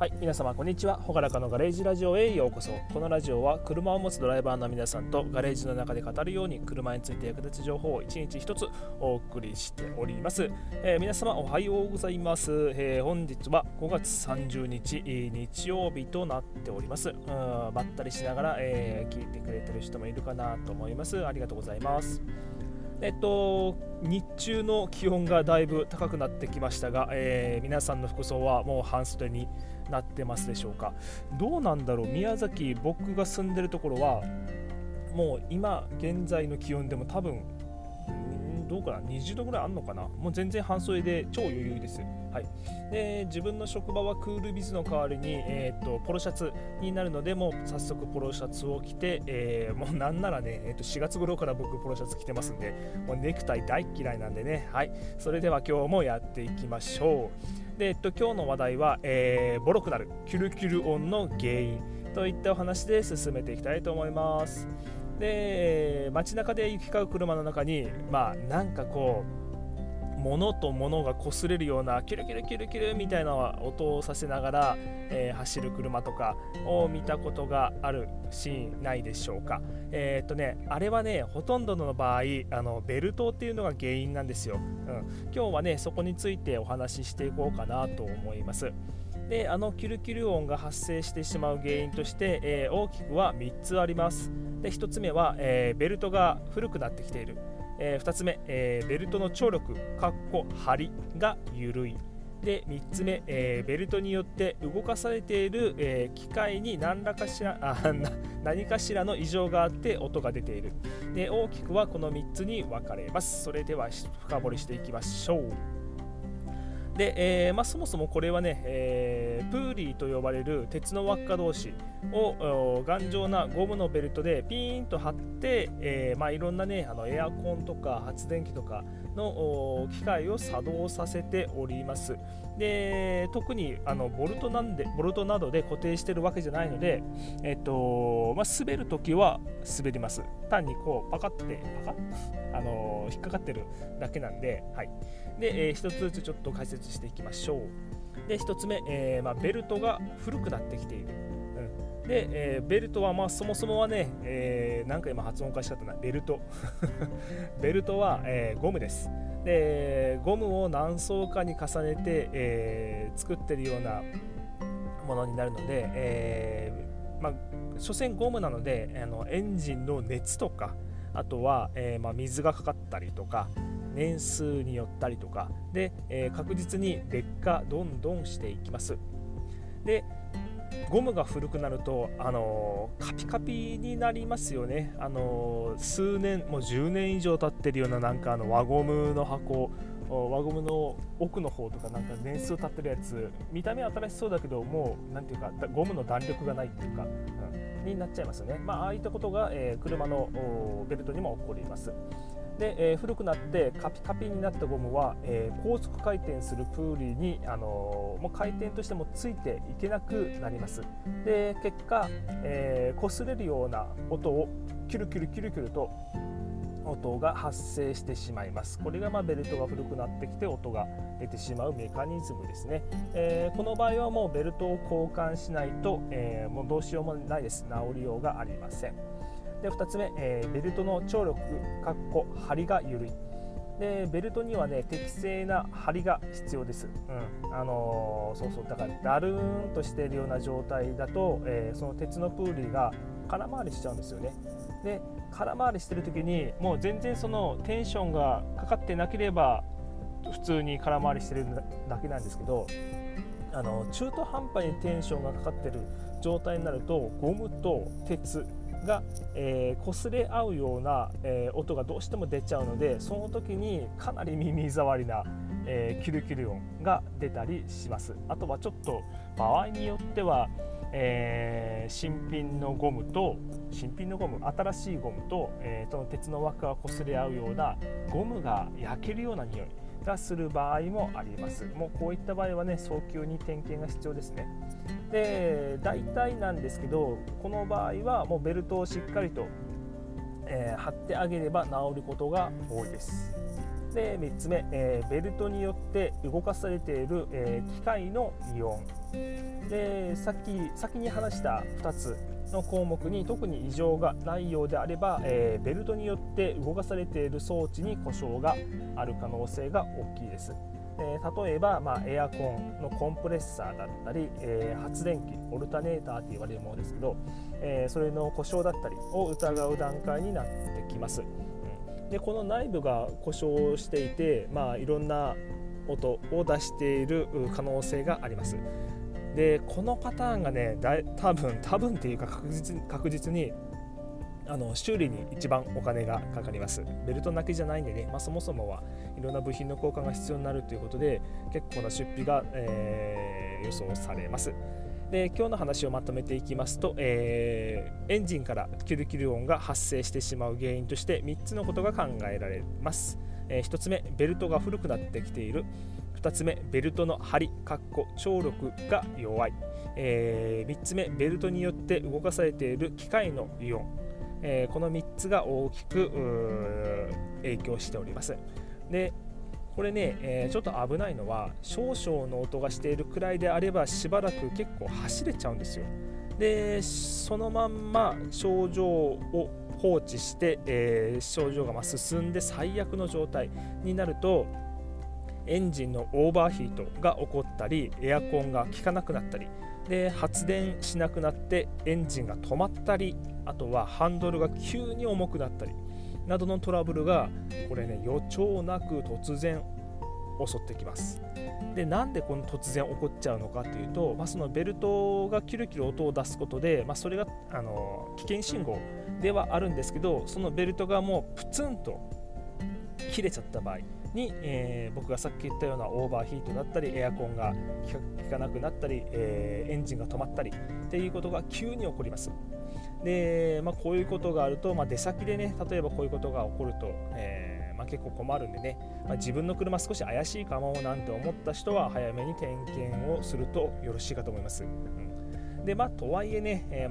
はい、皆様こんにちは。ほがらかのガレージラジオへようこそ。このラジオは車を持つドライバーの皆さんとガレージの中で語るように車について役立つ情報を一日一つお送りしております。皆様おはようございます。本日は5月30日日曜日となっております。ばったりしながら、聞いてくれてる人もいるかなと思います。ありがとうございます。日中の気温がだいぶ高くなってきましたが、皆さんの服装はもう半袖になってますでしょうか。どうなんだろう、宮崎、僕が住んでるところはもう今現在の気温でも多分どうかな、20度ぐらいあんのかな。もう全然半袖で超余裕です、はい。で、自分の職場はクールビズの代わりに、ポロシャツになるので、もう早速ポロシャツを着て、もうなんならね、4月頃から僕ポロシャツ着てますんで、もうネクタイ大嫌いなんでね、はい。それでは今日もやっていきましょう。で、今日の話題は、ボロくなるキュルキュル音の原因といったお話で進めていきたいと思います。で、街中で行き交う車の中に、なんかこう物と物が擦れるようなキュルキュルキュルキュルみたいな音をさせながら、走る車とかを見たことがあるシーンないでしょうか。あれはね、ほとんどの場合ベルトっていうのが原因なんですよ、今日はねそこについてお話ししていこうかなと思います。で、キュルキュル音が発生してしまう原因として、大きくは3つあります。で、1つ目は、ベルトが古くなってきている、2つ目、ベルトの張力張りが緩い。で、3つ目、ベルトによって動かされている、機械に何かしらの異常があって音が出ている。で、大きくはこの3つに分かれます。それでは深掘りしていきましょう。で、そもそもこれはね、プーリーと呼ばれる鉄の輪っか同士を頑丈なゴムのベルトでピーンと張って、いろんなねエアコンとか発電機とかの機械を作動させております。で、特にボルトなどで固定してるわけじゃないので、滑るときは滑ります。単にこう引っかかってるだけなんで、はい。で、一つずつちょっと解説していきましょう。で、一つ目、ベルトが古くなってきている、で、ベルトはそもそもはね、なんか今発音化しちゃったな、ベルトは、ゴムです。で、ゴムを何層かに重ねて、作ってるようなものになるので、所詮ゴムなのでエンジンの熱とか、あとは、水がかかったりとか年数によったりとかで、確実に劣化どんどんしていきます。で、ゴムが古くなると、カピカピになりますよね。数年、もう10年以上経ってるような、なんか輪ゴムの奥の方とか、なんか年数経ってるやつ、見た目は新しそうだけど、もうなんていうかゴムの弾力がないっていうか、になっちゃいますよね。ああいったことが、車のベルトにも起こります。で、古くなってカピカピになったゴムは、高速回転するプーリーに、もう回転としてもついていけなくなります。で、結果、擦れるような音をキュルキュルキュルキュルと音が発生してしまいます。これが、ベルトが古くなってきて音が出てしまうメカニズムですね。この場合はもうベルトを交換しないと、もうどうしようもないです。治りようがありません。で、2つ目、ベルトの張力張りが緩い。で、ベルトにはね、適正な張りが必要です、だからダルーンとしているような状態だと、その鉄のプーリーが空回りしちゃうんですよね。で、空回りしてる時にもう全然そのテンションがかかってなければ普通に空回りしてるだけなんですけど、中途半端にテンションがかかってる状態になると、ゴムと鉄が、擦れ合うような、音がどうしても出ちゃうので、その時にかなり耳障りな、キュルキュル音が出たりします。あとはちょっと場合によっては、新しいゴムと、その鉄の輪っかが擦れ合うようなゴムが焼けるような匂いがする場合もあります。もうこういった場合はね、早急に点検が必要ですね。で、大体なんですけど、この場合はもうベルトをしっかりと、貼ってあげれば治ることが多いです。で3つ目、ベルトによって動かされている、機械のイオンで先に話した2つの項目に特に異常がないようであれば、ベルトによって動かされている装置に故障がある可能性が大きいです。例えば、エアコンのコンプレッサーだったり、発電機オルタネーターと言われるものですけど、それの故障だったりを疑う段階になってきます。でこの内部が故障していて、いろんな音を出している可能性があります。でこのパターンがね、多分っていうか確実に修理に一番お金がかかります。ベルトだけじゃないんでね、そもそもはいろんな部品の交換が必要になるということで結構な出費が、予想されます。で今日の話をまとめていきますと、エンジンからキュルキュル音が発生してしまう原因として3つのことが考えられます。1つ目、ベルトが古くなってきている。2つ目、ベルトの針張力が弱い。3つ目、ベルトによって動かされている機械のイオン。この3つが大きく影響しております。でこれね、ちょっと危ないのは、少々の音がしているくらいであればしばらく結構走れちゃうんですよ。でそのまんま症状を放置して、症状が進んで最悪の状態になると、エンジンのオーバーヒートが起こったり、エアコンが効かなくなったりで、発電しなくなってエンジンが止まったり、あとはハンドルが急に重くなったりなどのトラブルが、これね、予兆なく突然襲ってきます。でなんでこの突然起こっちゃうのかというと、そのベルトがキュルキュル音を出すことで、それが危険信号ではあるんですけど、そのベルトがもうプツンと切れちゃった場合に、僕がさっき言ったようなオーバーヒートだったり、エアコンが効かなくなったり、エンジンが止まったりっていうことが急に起こります。でこういうことがあると、出先でね、例えばこういうことが起こると、結構困るんでね、自分の車少し怪しいかもなんて思った人は早めに点検をするとよろしいかと思います。でとはいえね、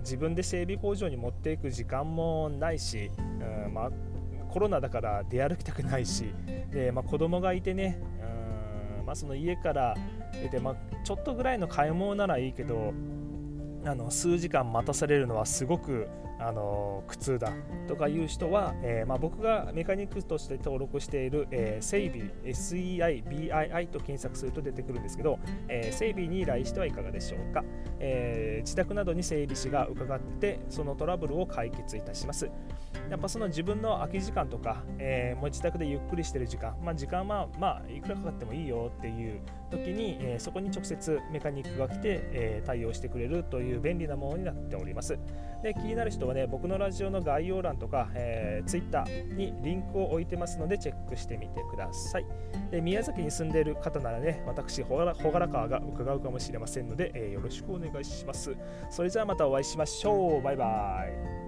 自分で整備工場に持っていく時間もないし、コロナだから出歩きたくないし、で子供がいてね、その家から出て、ちょっとぐらいの買い物ならいいけど、数時間待たされるのはすごく苦痛だとかいう人は、僕がメカニックとして登録している、Seibii、SEIBII と検索すると出てくるんですけど、Seibiiに依頼してはいかがでしょうか。自宅などに整備士が伺って、そのトラブルを解決いたします。やっぱその自分の空き時間とか、もう自宅でゆっくりしてる時間、時間はいくらかかってもいいよっていう時に、そこに直接メカニックが来て、対応してくれるという便利なものになっております。で気になる人はね、僕のラジオの概要欄とか、Twitter にリンクを置いてますのでチェックしてみてください。で宮崎に住んでいる方ならね、私朗らかが伺うかもしれませんので、よろしくお願いします。それじゃあまたお会いしましょう。バイバイ。